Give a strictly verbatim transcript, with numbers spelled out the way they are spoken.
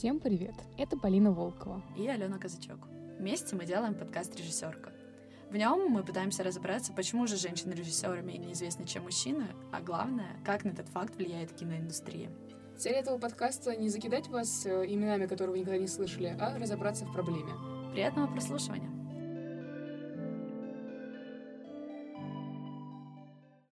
Всем привет! Это Полина Волкова и Алёна Казачёк. Вместе мы делаем подкаст «Режиссёрка». В нем мы пытаемся разобраться, почему же женщины режиссерами неизвестны, чем мужчины, а главное, как на этот факт влияет киноиндустрия. Цель этого подкаста — не закидать вас именами, которые вы никогда не слышали, а разобраться в проблеме. Приятного прослушивания!